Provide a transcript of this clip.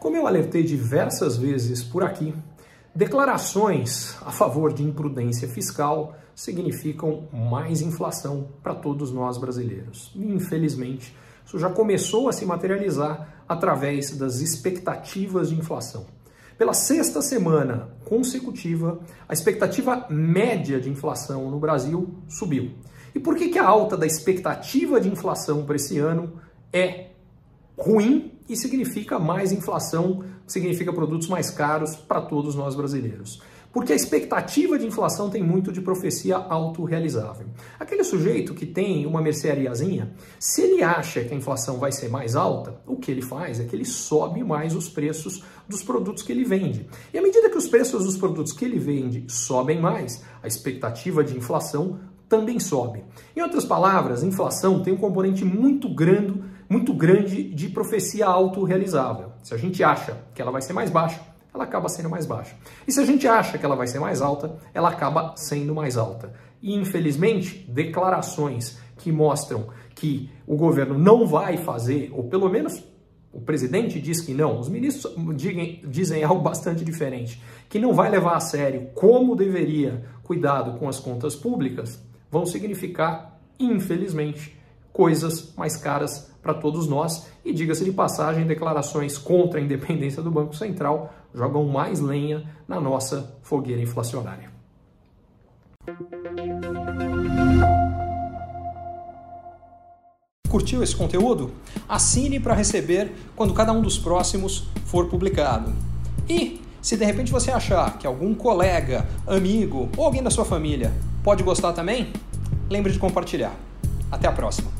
Como eu alertei diversas vezes por aqui, declarações a favor de imprudência fiscal significam mais inflação para todos nós brasileiros. Infelizmente, isso já começou a se materializar através das expectativas de inflação. Pela sexta semana consecutiva, a expectativa média de inflação no Brasil subiu. E por que a alta da expectativa de inflação para esse ano é ruim e significa mais inflação, significa produtos mais caros para todos nós brasileiros? Porque a expectativa de inflação tem muito de profecia autorrealizável. Aquele sujeito que tem uma merceariazinha, se ele acha que a inflação vai ser mais alta, o que ele faz é que ele sobe mais os preços dos produtos que ele vende. E à medida que os preços dos produtos que ele vende sobem mais, a expectativa de inflação também sobe. Em outras palavras, a inflação tem um componente muito grande de profecia autorrealizável. Se a gente acha que ela vai ser mais baixa, ela acaba sendo mais baixa. E se a gente acha que ela vai ser mais alta, ela acaba sendo mais alta. E, infelizmente, declarações que mostram que o governo não vai fazer, ou pelo menos o presidente diz que não, os ministros dizem algo bastante diferente, que não vai levar a sério como deveria cuidado com as contas públicas, vão significar, infelizmente, coisas mais caras para todos nós. E diga-se de passagem, declarações contra a independência do Banco Central jogam mais lenha na nossa fogueira inflacionária. Curtiu esse conteúdo? Assine para receber quando cada um dos próximos for publicado. E se de repente você achar que algum colega, amigo ou alguém da sua família pode gostar também, lembre de compartilhar. Até a próxima!